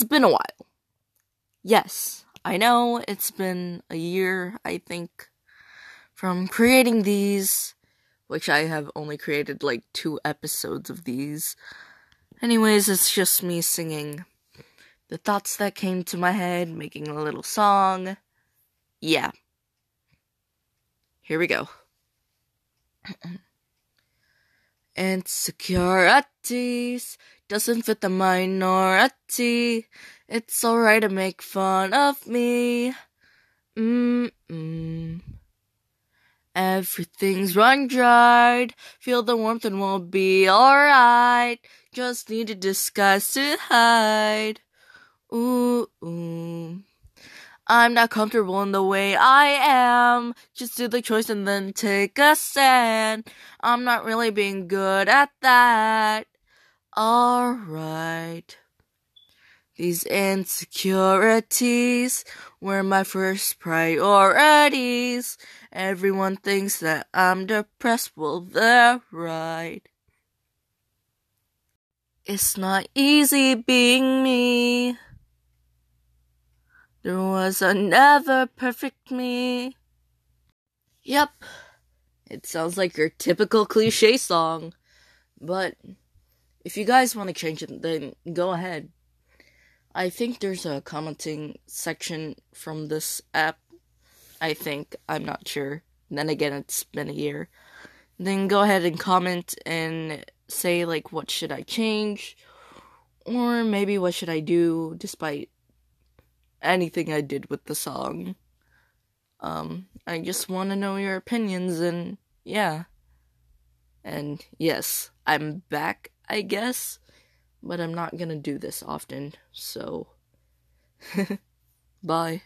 It's been a while. Yes, I know it's been a year, I think, from creating these, which I have only created like 2 episodes of these. Anyways, it's just me singing the thoughts that came to my head, making a little song. Yeah. Here we go. Insecurities doesn't fit the minority. It's alright to make fun of me. Everything's run dried. Feel the warmth and we'll be alright. Just need a disguise to hide. Ooh. I'm not comfortable in the way I am. Just do the choice and then take a stand. I'm not really being good at that. Alright. These insecurities were my first priorities. Everyone thinks that I'm depressed. Well, they're right. It's not easy being me. There was a never perfect me. Yep, it sounds like your typical cliche song. But if you guys want to change it, then go ahead. I think there's a commenting section from this app. I think, I'm not sure. Then again, it's been a year. Then go ahead and comment and say, like, what should I change? Or maybe what should I do despite anything I did with the song. I just want to know your opinions, and yeah. And yes, I'm back, I guess, but I'm not gonna do this often, so bye.